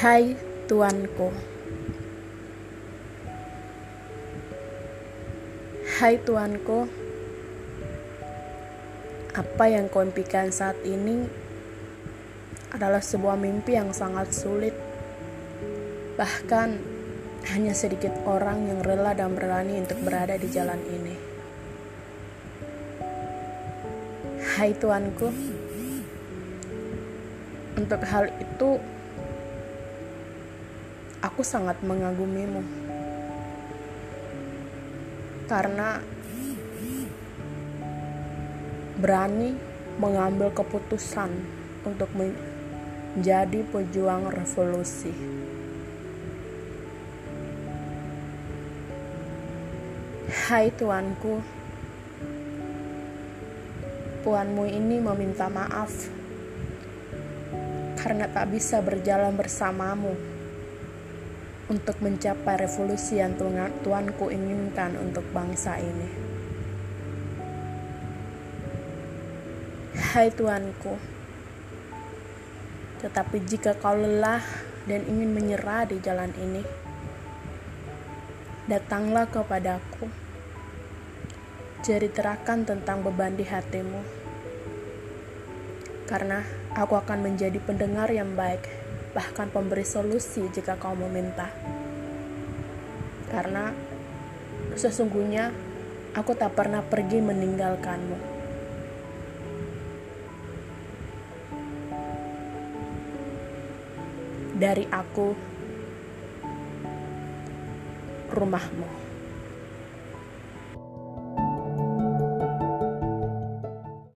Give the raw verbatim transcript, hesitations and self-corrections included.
Hai Tuanku. Hai Tuanku, apa yang kau impikan saat ini adalah sebuah mimpi yang sangat sulit. Bahkan hanya sedikit orang yang rela dan berani untuk berada di jalan ini. Hai Tuanku, untuk hal itu aku sangat mengagumimu, karena berani mengambil keputusan untuk menjadi pejuang revolusi. Hai Tuanku, Tuanmu ini meminta maaf karena tak bisa berjalan bersamamu untuk mencapai revolusi yang Tuanku inginkan untuk bangsa ini. Hai Tuanku, tetapi jika kau lelah dan ingin menyerah di jalan ini, datanglah kepadaku, ceritakan tentang beban di hatimu, karena aku akan menjadi pendengar yang baik, bahkan pemberi solusi jika kau meminta. Karena sesungguhnya aku tak pernah pergi meninggalkanmu. Dari aku, rumahmu.